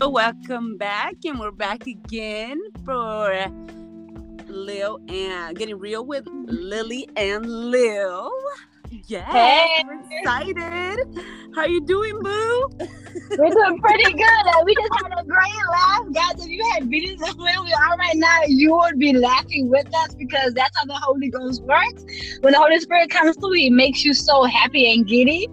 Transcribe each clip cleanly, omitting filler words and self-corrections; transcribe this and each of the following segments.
Go, welcome back, and we're back again for Lil and Getting Real with Lily and Lil. Yes, hey. We're excited. How you doing, boo? We're doing pretty good. We just had a great laugh, guys. If you had videos of where we are right now, you would be laughing with us, because that's how the Holy Ghost works. When the Holy Spirit comes through, He makes you so happy and giddy.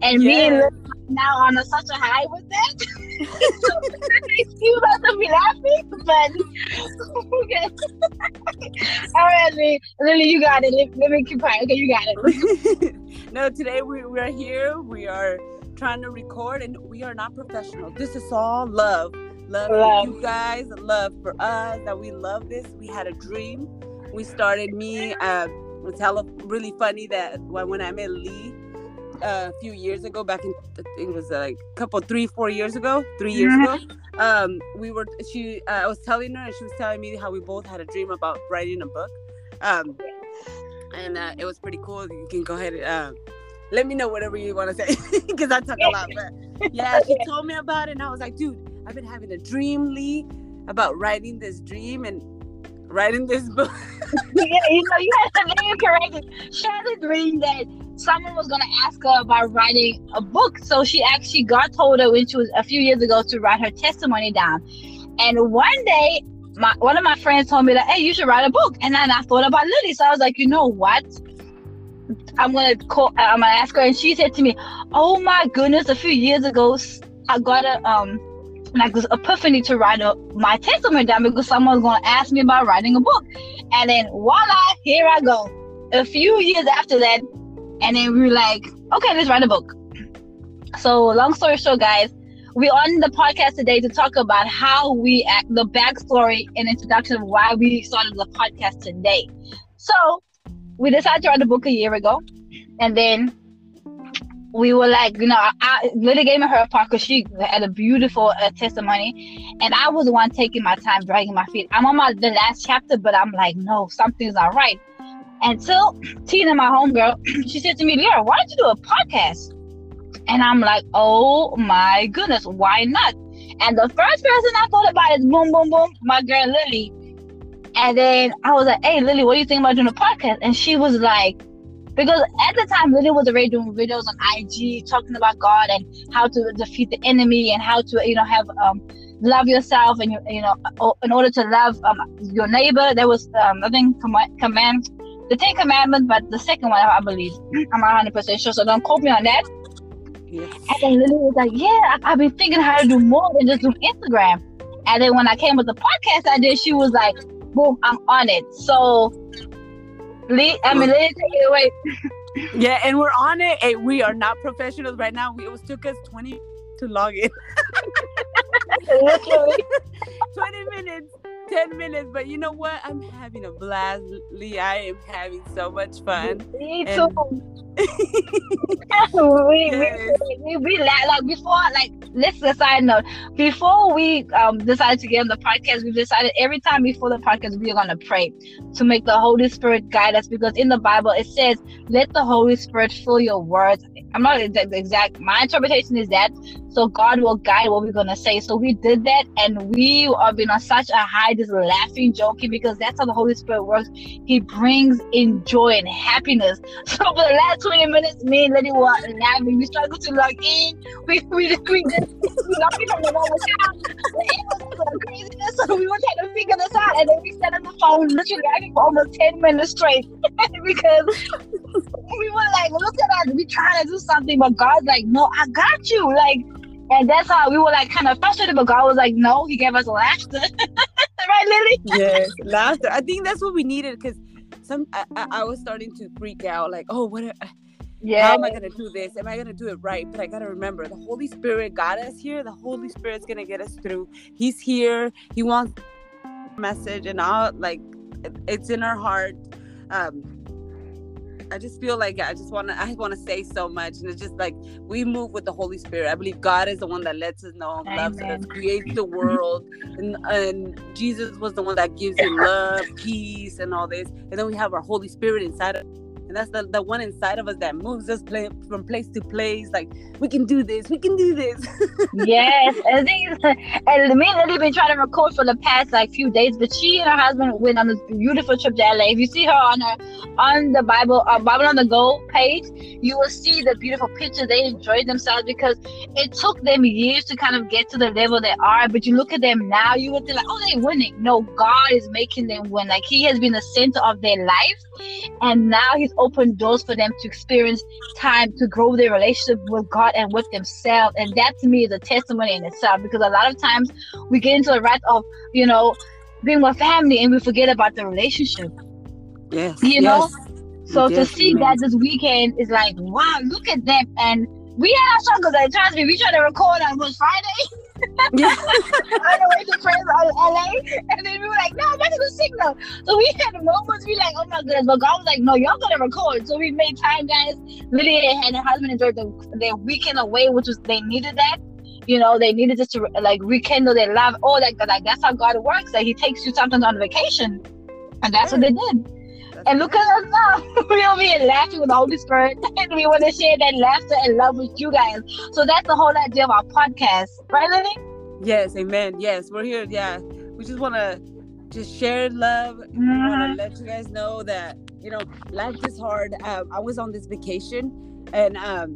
And me and Lil now on such a high with that. You about to be laughing, but okay. All right, Lily, you got it. Let me keep quiet. Okay, you got it. No, today we are here. We are trying to record, and we are not professional. This is all love. Love for you guys. Love for us, that we love this. We had a dream. We started me. It's hella really funny that when I met Lee, a few years ago, back in, I think it was like a couple, three years ago, I was telling her, and she was telling me how we both had a dream about writing a book, and it was pretty cool. You can go ahead and let me know whatever you want to say, because I talk a lot, but yeah, she told me about it, and I was like, dude, I've been having a dream, Lee, about writing this dream, and writing this book. Yeah, you know, you had to name it correctly. She had a dream that someone was gonna ask her about writing a book, so she actually, God told her when she was a few years ago to write her testimony down. And one day, one of my friends told me that, hey, you should write a book. And then I thought about Lily, so I was like, you know what? I'm gonna ask her. And she said to me, "Oh my goodness, a few years ago, I got this epiphany to write my testimony down, because someone's gonna ask me about writing a book." And then voila, here I go. A few years after that. And then we were like, okay, let's write a book. So long story short, guys, we're on the podcast today to talk about how we act, the backstory and introduction of why we started the podcast today. So we decided to write a book a year ago. And then we were like, you know, I literally gave her a part, because she had a beautiful testimony. And I was the one taking my time, dragging my feet. I'm on the last chapter, but I'm like, no, something's not right. Until Tina, my homegirl, she said to me, "Leora, why don't you do a podcast?" And I'm like, oh my goodness, why not? And the first person I thought about is boom, boom, boom, my girl Lily. And then I was like, hey, Lily, what do you think about doing a podcast? And she was like, because at the time, Lily was already doing videos on IG, talking about God and how to defeat the enemy, and how to, you know, have love yourself, and you know, in order to love your neighbor. There was the 10 Commandments, but the second one, I believe. I'm not 100% sure, so don't quote me on that. Yes. And then Lily was like, yeah, I've been thinking how to do more than just do Instagram. And then when I came with the podcast idea, she was like, boom, I'm on it. So, Lily, take it away. Yeah, and we're on it. Hey, we are not professionals right now. It took us 20 to log in. 20 minutes. 10 minutes, but you know what? I'm having a blast, Lee. I am having so much fun. Me too. We like before, like, let's decide note. Before we decided to get on the podcast, we decided every time before the podcast, we are going to pray to make the Holy Spirit guide us, because in the Bible, it says, let the Holy Spirit fill your words. I'm not exact. My interpretation is that. So God will guide what we're going to say. So we did that, and we are being on such a high, just laughing, joking, because that's how the Holy Spirit works. He brings in joy and happiness. So for the last 20 minutes, me and Lily were laughing. We struggled to log in. We just logged in from the normal time. It was craziness, so we were trying to figure this out. And then we sat on the phone, literally laughing for almost 10 minutes straight, because we were like, look at us. We trying to do something, but God's like, no, I got you. Like, and that's how we were like kind of frustrated, but God was like, no, He gave us laughter. Right, Lily? Yes, laughter. I think that's what we needed, because I was starting to freak out, like, oh, how am I going to do this? Am I going to do it right? But I got to remember, the Holy Spirit got us here. The Holy Spirit's going to get us through. He's here. He wants a message, and all, like, it's in our heart. I just feel like I want to say so much, and it's just like we move with the Holy Spirit. I believe God is the one that lets us know, loves us, creates the world, and Jesus was the one that gives you love, peace, and all this. And then we have our Holy Spirit inside of us, And that's the one inside of us that moves us from place to place. Like, we can do this. We can do this. Yes. I think me and Lily been trying to record for the past like few days, but she and her husband went on this beautiful trip to LA. If you see her on the Bible on the Go page, you will see the beautiful picture. They enjoyed themselves because it took them years to kind of get to the level they are. But you look at them now, you would think like, oh, they're winning. No, God is making them win. Like, He has been the center of their life, and now He's opened doors for them to experience time to grow their relationship with God and with themselves. And that to me is a testimony in itself, because a lot of times we get into the rut of, you know, being with family and we forget about the relationship. Yes. You know? So yes, to see that this weekend is like, wow, look at them. And we had our struggles. Like, trust me, we tried to record on what, Friday? Yeah. On the way to friends out of LA, and then we were like, no, that's a good signal. So we had moments we like, oh my goodness, but God was like, no, y'all gonna record. So we made time, guys. Lily and her husband enjoyed their weekend away, which was, they needed that. You know, they needed just to like rekindle their love. Oh, like that's how God works. Like, He takes you sometimes on vacation, and that's what they did. And look at us now. We over here laughing with the Holy Spirit. And we want to share that laughter and love with you guys. So that's the whole idea of our podcast. Right, Lily? Yes, amen. Yes, we're here. Yeah. We just want to just share love. Mm-hmm. We want to let you guys know that, you know, life is hard. I was on this vacation, and I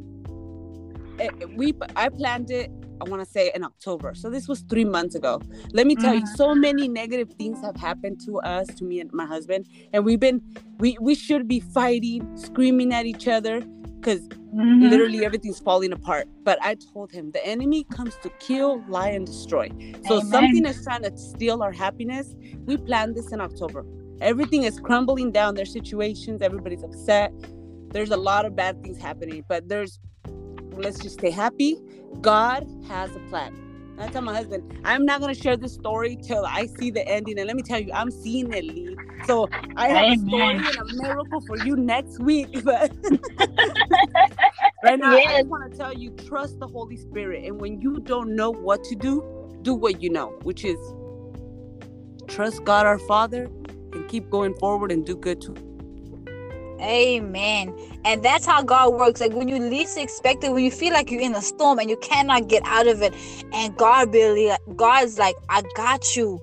planned it, I want to say, in October. So this was 3 months ago. Let me tell you, so many negative things have happened to us, to me and my husband. And we've been, we should be fighting, screaming at each other, because literally everything's falling apart. But I told him, the enemy comes to kill, lie, and destroy. So something is trying to steal our happiness. We planned this in October. Everything is crumbling down, their situations. Everybody's upset. There's a lot of bad things happening, but let's just stay happy. God has a plan. I tell my husband, I'm not going to share this story till I see the ending. And let me tell you, I'm seeing it, Lee. So I have a story and a miracle for you next week. But right now, I just want to tell you, trust the Holy Spirit. And when you don't know what to do what you know, which is trust God our Father and keep going forward and do good to Him. Amen. And that's how God works. Like, when you least expect it, when you feel like you're in a storm and you cannot get out of it, and God's like, I got you.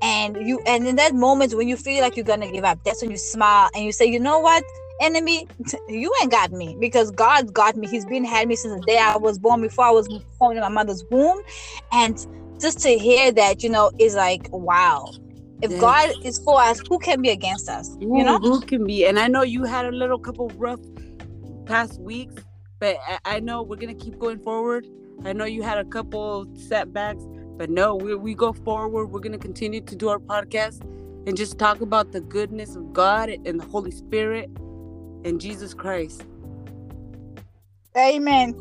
And in that moment when you feel like you're gonna give up, that's when you smile and you say, you know what, enemy, you ain't got me, because God's got me. He's been had me since the day I was born, before I was born in my mother's womb. And just to hear that, you know, is like, wow. If God is for us, who can be against us? You know? Who can be? And I know you had a little couple rough past weeks, but I know we're going to keep going forward. I know you had a couple setbacks, but no, we go forward. We're going to continue to do our podcast and just talk about the goodness of God and the Holy Spirit and Jesus Christ. Amen.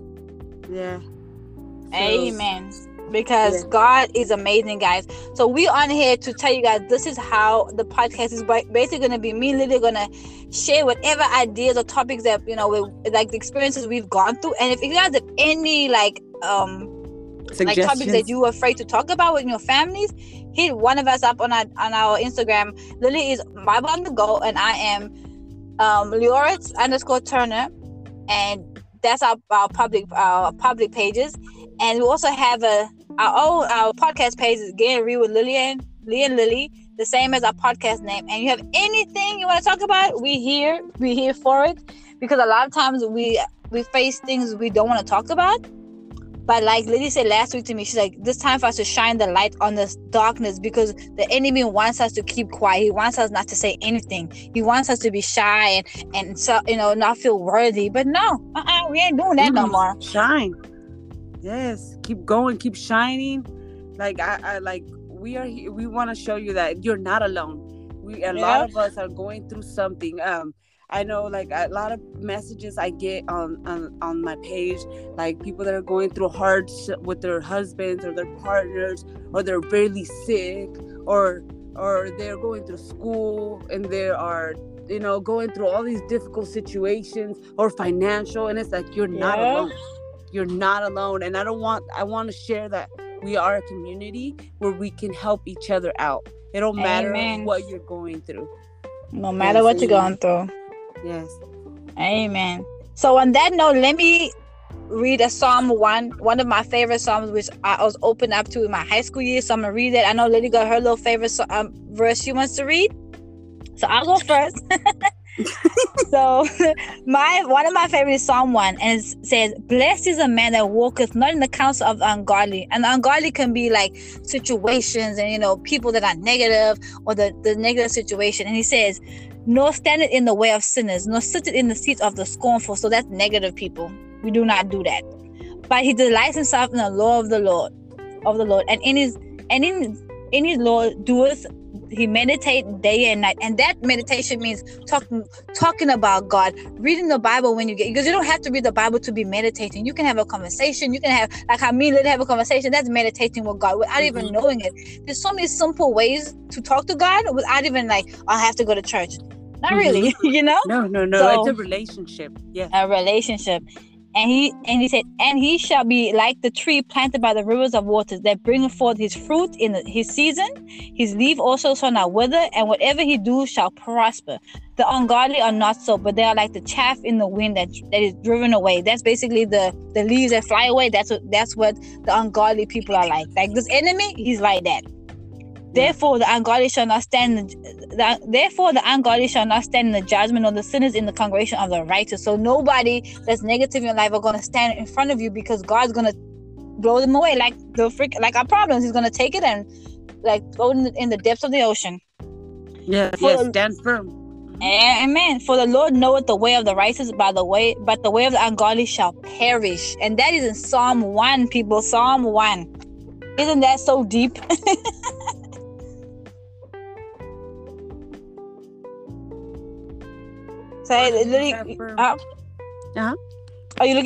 Yeah. So, amen. Because God is amazing, guys. So we're on here to tell you guys, this is how the podcast is basically going to be. Me and Lily are going to share whatever ideas or topics that, you know, like the experiences we've gone through. And if you guys have any like topics that you were afraid to talk about with your families, hit one of us up on our Instagram. Lily is Bible on the Go, and I am Leorette _Turner, and that's our public pages. And we also have our podcast page is Getting Real with Lily and Lil, the same as our podcast name. And you have anything you want to talk about, we're here for it, because a lot of times we face things we don't want to talk about. But like Lily said last week to me, she's like, this time for us to shine the light on this darkness, because the enemy wants us to keep quiet. He wants us not to say anything. He wants us to be shy and so, you know, not feel worthy. But no, we ain't doing that no more. Shine. Yes, keep going, keep shining. Like I like, we are here. We want to show you that you're not alone. A lot of us are going through something. I know, like, a lot of messages I get on my page, like people that are going through hardship with their husbands or their partners, or they're barely sick, or they're going through school and they are, you know, going through all these difficult situations, or financial, and it's like, you're not alone. You're not alone. And I want to share that we are a community where we can help each other out. It don't matter what you're going through. No matter what you're going through. Yes. Amen. So on that note, let me read a Psalm 1, one of my favorite Psalms, which I was open up to in my high school years. So I'm going to read it. I know Lily got her little favorite verse she wants to read. So I'll go first. So one of my favorite is Psalm 1, and it says, "Blessed is a man that walketh not in the counsel of the ungodly." And the ungodly can be like situations and, you know, people that are negative or the negative situation. And he says, "Nor standeth in the way of sinners, nor sitteth in the seat of the scornful." So that's negative people. We do not do that. "But he delights himself in the law of the Lord, and in his law doeth he meditate day and night." And that meditation means talking about God, reading the Bible when you get, because you don't have to read the Bible to be meditating. You can have a conversation. You can have, like how me and Lily have a conversation. That's meditating with God without even knowing it. There's so many simple ways to talk to God without even like, I have to go to church. Not really, you know? No. So, it's a relationship. Yeah. A relationship. And he said, "And he shall be like the tree planted by the rivers of waters, that bringeth forth his fruit in his season. His leaf also shall not wither, and whatever he do shall prosper. The ungodly are not so, but they are like the chaff in the wind that is driven away." That's basically the leaves that fly away. That's what the ungodly people are like. Like this enemy, he's like that. Therefore, the ungodly shall not stand in the judgment, nor the sinners in the congregation of the righteous. So nobody that's negative in your life are going to stand in front of you, because God's going to blow them away, like our problems. He's going to take it and like go in the depths of the ocean. Yes, stand firm. Amen. "For the Lord knoweth the way of the righteous, but the way of the ungodly shall perish." And that is in Psalm 1, people. Psalm 1. Isn't that so deep? Are you looking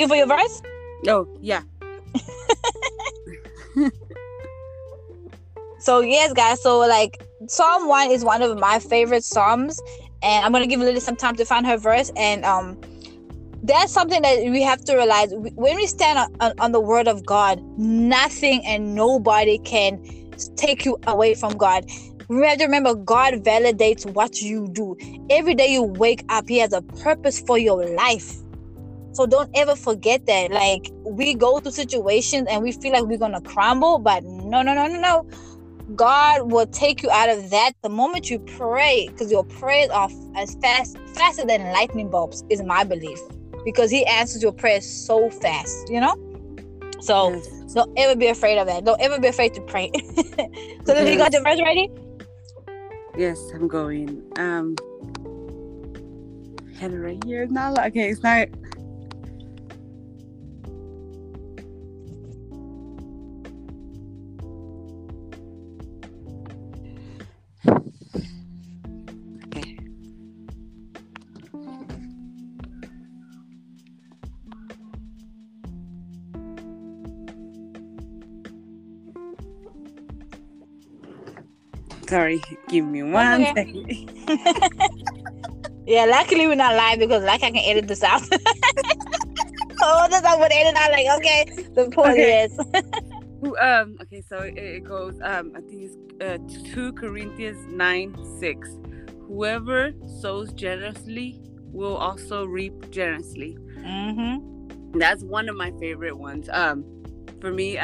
for your verse? Oh, yeah. So yes, guys. So like Psalm 1 is one of my favorite Psalms, and I'm gonna give Lily some time to find her verse. And that's something that we have to realize when we stand on the Word of God. Nothing and nobody can take you away from God. We have to remember, God validates what you do. Every day you wake up, He has a purpose for your life. So don't ever forget that. Like, we go through situations and we feel like we're going to crumble, but no. God will take you out of that the moment you pray, because your prayers are as faster than lightning bulbs, is my belief. Because He answers your prayers so fast, you know? So don't ever be afraid of that. Don't ever be afraid to pray. So then you got the verse ready? Yes, I'm going. Had it right here. Now, okay, it's not. Okay. Sorry, give me one second. Yeah, luckily we're not live, because like I can edit this out. Oh, this I would edit out. Like, okay, the point is. Okay, so it goes. I think it's 2 Corinthians 9:6. "Whoever sows generously will also reap generously." Mm-hmm. That's one of my favorite ones. For me,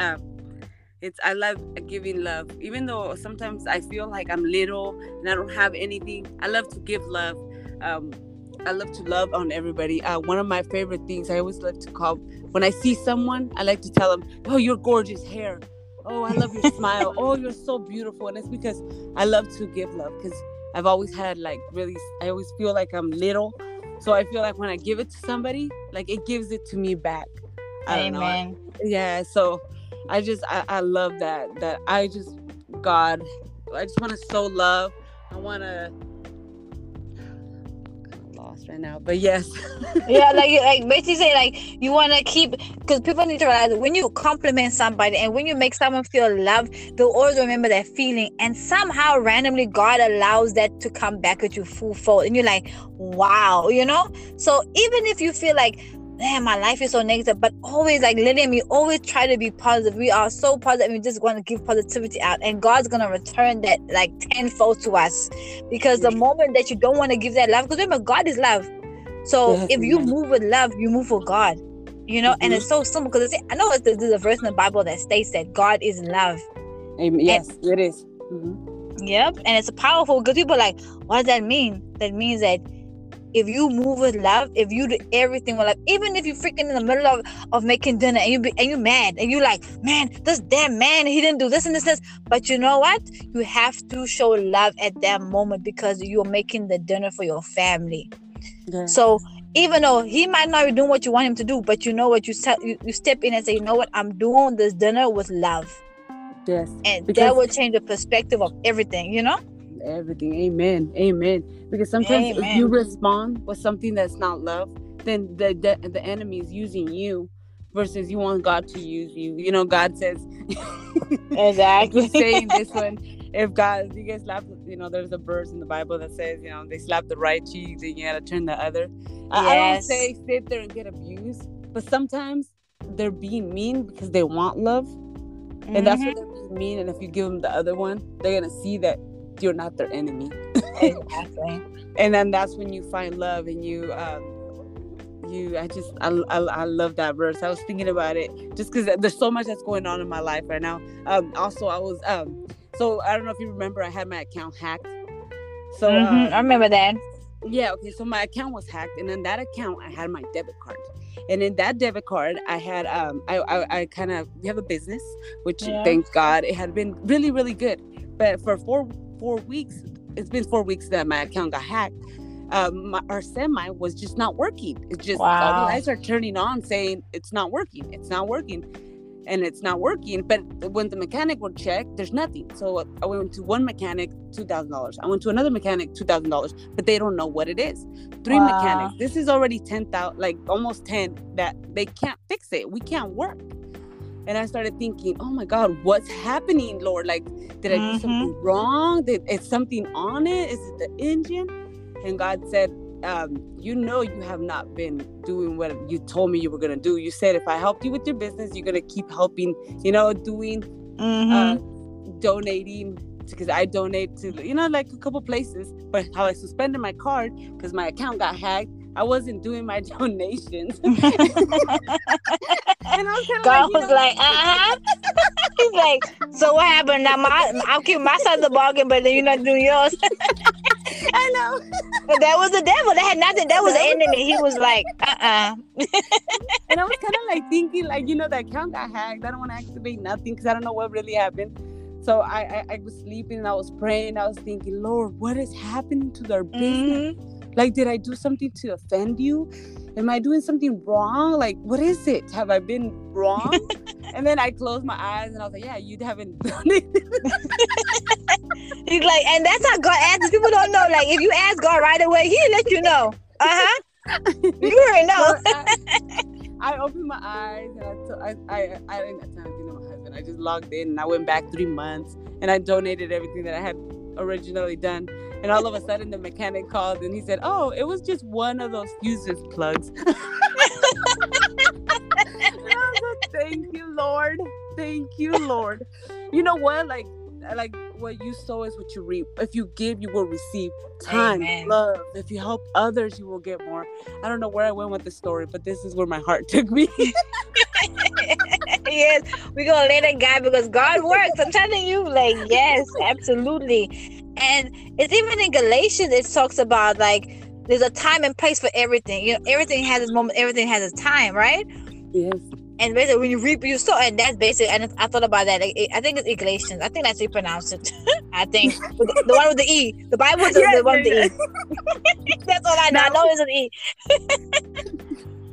I love giving love. Even though sometimes I feel like I'm little and I don't have anything, I love to give love. I love to love on everybody. One of my favorite things, I always love to call, when I see someone, I like to tell them, "Oh, your gorgeous hair. Oh, I love your smile. Oh, you're so beautiful." And it's because I love to give love, because I've always had I always feel like I'm little. So I feel like when I give it to somebody, like it gives it to me back. Amen. Yeah. So I just, I love that I just want to sow love. I want to, right now, but yes. Yeah, like basically say, like, you want to keep, because people need to realize, when you compliment somebody and when you make someone feel loved, they'll always remember that feeling, and somehow randomly God allows that to come back at you full fold, and you're like, wow, you know? So even if you feel like, man, my life is so negative, but always, like Lily and me, always try to be positive. We are so positive. We just want to give positivity out, and God's going to return that like tenfold to us, because the moment that you don't want to give that love, because remember, God is love. So yes, if you move with love, you move with God, you know. Mm-hmm. And it's so simple, because I know there's a verse in the Bible that states that God is love. Amen. Yes, and it is. Mm-hmm. Yep. And it's powerful, because people are like, what does that mean? That means that if you move with love, if you do everything with love, even if you're freaking in the middle of making dinner and you're mad and you're like, man, this damn man, he didn't do this and this, but you know what? You have to show love at that moment, because you're making the dinner for your family. Yeah. So even though he might not be doing what you want him to do, but you know what? You step in and say, you know what? I'm doing this dinner with love. Yes. And that will change the perspective of everything, you know? Everything. Amen. Amen. Because sometimes if you respond with something that's not love, then the enemy is using you, versus you want God to use you. You know, God says exactly saying this one. If God, you guys slap, you know, there's a verse in the Bible that says, you know, they slap the right cheek, then you gotta turn the other. Yes. I don't say sit there and get abused, but sometimes they're being mean because they want love, mm-hmm. and that's what they're being mean. And if you give them the other one, they're gonna see that you're not their enemy. Exactly. And then that's when you find love, and I love that verse. I was thinking about it just because there's so much that's going on in my life right now. Also, I was so I don't know if you remember, I had my account hacked. So I remember that. Yeah. Okay. So my account was hacked, and in that account I had my debit card, and in that debit card I had I kind of, we have a business, which thank God it had been really, really good, but for four weeks, it's been 4 weeks that my account got hacked. Our semi was just not working. It's just all the lights are turning on saying it's not working. But when the mechanic would check, there's nothing. So I went to one mechanic, $2,000. I went to another mechanic, $2,000, but they don't know what it is. Three mechanics. This is already 10,000, like almost 10, that they can't fix it. We can't work. And I started thinking, oh my God, what's happening, Lord? Like, did I do something wrong? Is something on it? Is it the engine? And God said, you know, you have not been doing what you told me you were going to do. You said, if I helped you with your business, you're going to keep helping, you know, doing, donating, because I donate to, you know, like a couple places. But how I suspended my card because my account got hacked, I wasn't doing my donations. And I was kind of like, He's like, so what happened? Now I'll keep my side of the bargain, but then you're not doing yours. I know. But that was the devil. That had nothing. That was the enemy. He was like, And I was kind of like thinking, like, you know, that account got hacked. I don't want to activate nothing because I don't know what really happened. So I was sleeping and I was praying. I was thinking, Lord, what is happening to their business? Like, did I do something to offend you? Am I doing something wrong? Like, what is it? Have I been wrong? And then I closed my eyes and I was like, yeah, you haven't done it. He's like, and that's how God asks. People don't know. Like, if you ask God right away, he'll let you know. You already know. I opened my eyes and I didn't have time to know my husband. I just logged in and I went back 3 months and I donated everything that I had originally done. And all of a sudden the mechanic called and he said, oh, it was just one of those fuses plugs. Thank you Lord. You know what, like what you sow is what you reap. If you give, you will receive. Time, amen. Love. If you help others, you will get more. I don't know where I went with the story, but this is where my heart took me. Yes, we're gonna let it guide, because God works. I'm telling you, like, yes, absolutely. And it's even in Galatians, it talks about, like, there's a time and place for everything. You know, everything has its moment, everything has its time, right? Yes. And basically, when you reap, you sow, and that's basic. And I thought about that. Like, I think it's Galatians. I think that's how you pronounce it. I think the one with the E. The Bible is the one with the E. That's all I know. I know it's an E.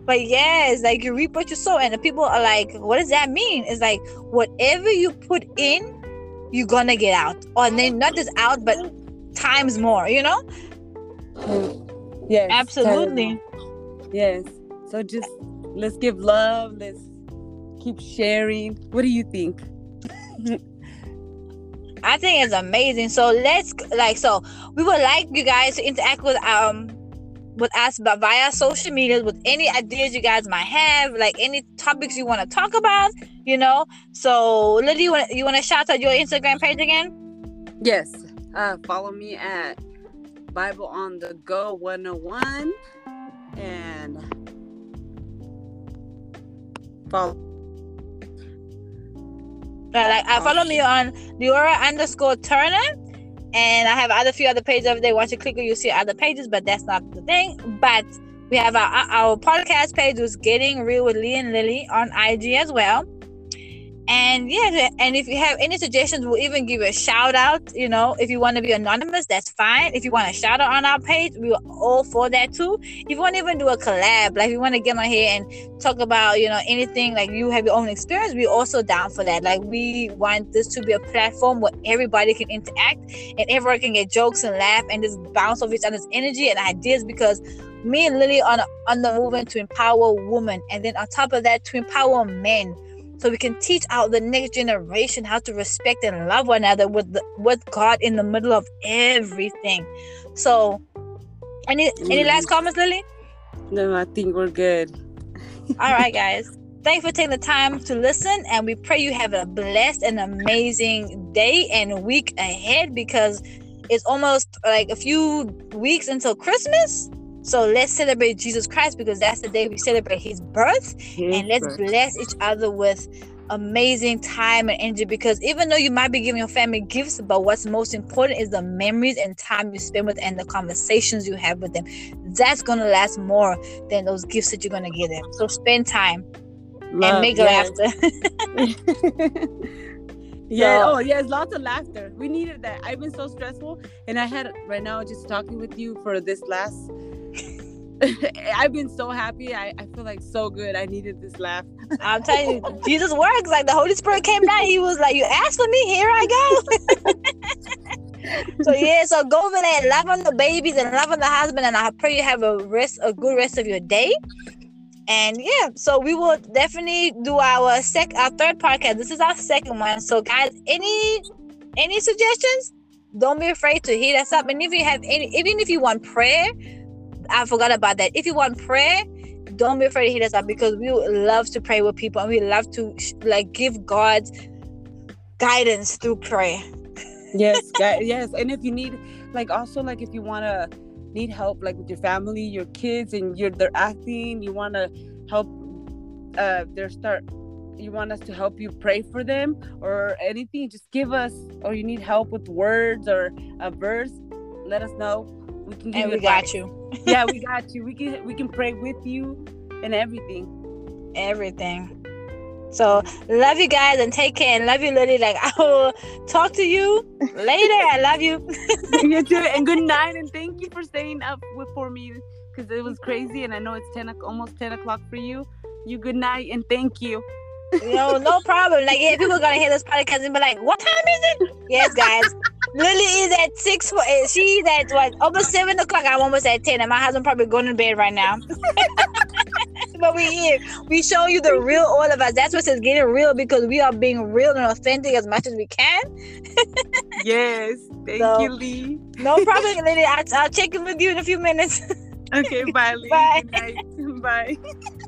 But yes, like, you reap what you sow, and the people are like, "What does that mean?" It's like whatever you put in, you're gonna get out, or then not just out, but times more, you know? Yes, absolutely. Yes. So just let's give love. Let's keep sharing. What do you think? I think it's amazing. So let's we would like you guys to interact with us via social media with any ideas you guys might have, like any topics you want to talk about, you know. So Lily, you want to shout out your Instagram page again? Yes, follow me at Bible on the Go 101. and follow. I follow me on Leorette_Turner, and I have other few other pages. If they want to click, you'll see other pages, but that's not the thing. But we have our podcast page, was Getting Real with Lee and Lily on IG as well. And yeah, and if you have any suggestions, we'll even give you a shout out. You know, if you want to be anonymous, that's fine. If you want a shout out on our page, we are all for that too. If you want to even do a collab, like if you want to get on here and talk about, you know, anything, like you have your own experience, we're also down for that. Like we want this to be a platform where everybody can interact and everyone can get jokes and laugh and just bounce off each other's energy and ideas, because me and Lily are on the movement to empower women, and then on top of that, to empower men. So we can teach out the next generation how to respect and love one another with God in the middle of everything. So, any last comments, Lily? No, I think we're good. All right, guys. Thanks for taking the time to listen, and we pray you have a blessed and amazing day and week ahead, because it's almost like a few weeks until Christmas. So let's celebrate Jesus Christ, because that's the day we celebrate his birth. Bless each other with amazing time and energy, because even though you might be giving your family gifts, but what's most important is the memories and time you spend with, and the conversations you have with them. That's going to last more than those gifts that you're going to give them. So spend time, love, and make laughter. Yeah. Oh, yes. Lots of laughter. We needed that. I've been so stressful, and I had right now just talking with you for this last... I've been so happy. I feel like so good. I needed this laugh. I'm telling you, Jesus works. Like the Holy Spirit came down. He was like, "You asked for me, here I go." So go over there, love on the babies and love on the husband, and I pray you have a good rest of your day. And yeah, so we will definitely do our third podcast. This is our second one. So guys, any suggestions? Don't be afraid to hit us up. And if you have even if you want prayer, I forgot about that. If you want prayer, don't be afraid to hit us up, because we would love to pray with people, and we love to give God's guidance through prayer. Yes, yes. And if you need, if you need help, with your family, your kids, and they're acting, you want to help you want us to help you pray for them or anything, just give us, or you need help with words or a verse, let us know. We can give advice. Got you. Yeah, we got you. We can pray with you and everything. So love you guys, and take care, and love you, Lily. I will talk to you later. I love you. You too, and good night, and thank you for staying up for me, because it was crazy, and I know it's almost 10 o'clock for you. You good night, and thank you. No problem. People are gonna hear this podcast and be like, "What time is it?" Yes, guys. Lily is at 6. She's at almost 7 o'clock. I'm almost at 10, and my husband probably going to bed right now. But we're here. We show you the real, all of us. That's what says Getting Real, because we are being real and authentic as much as we can. Yes, thank you, Lee. No problem, Lily. I'll check in with you in a few minutes. Okay, bye, Lee. Bye. Good night. Bye.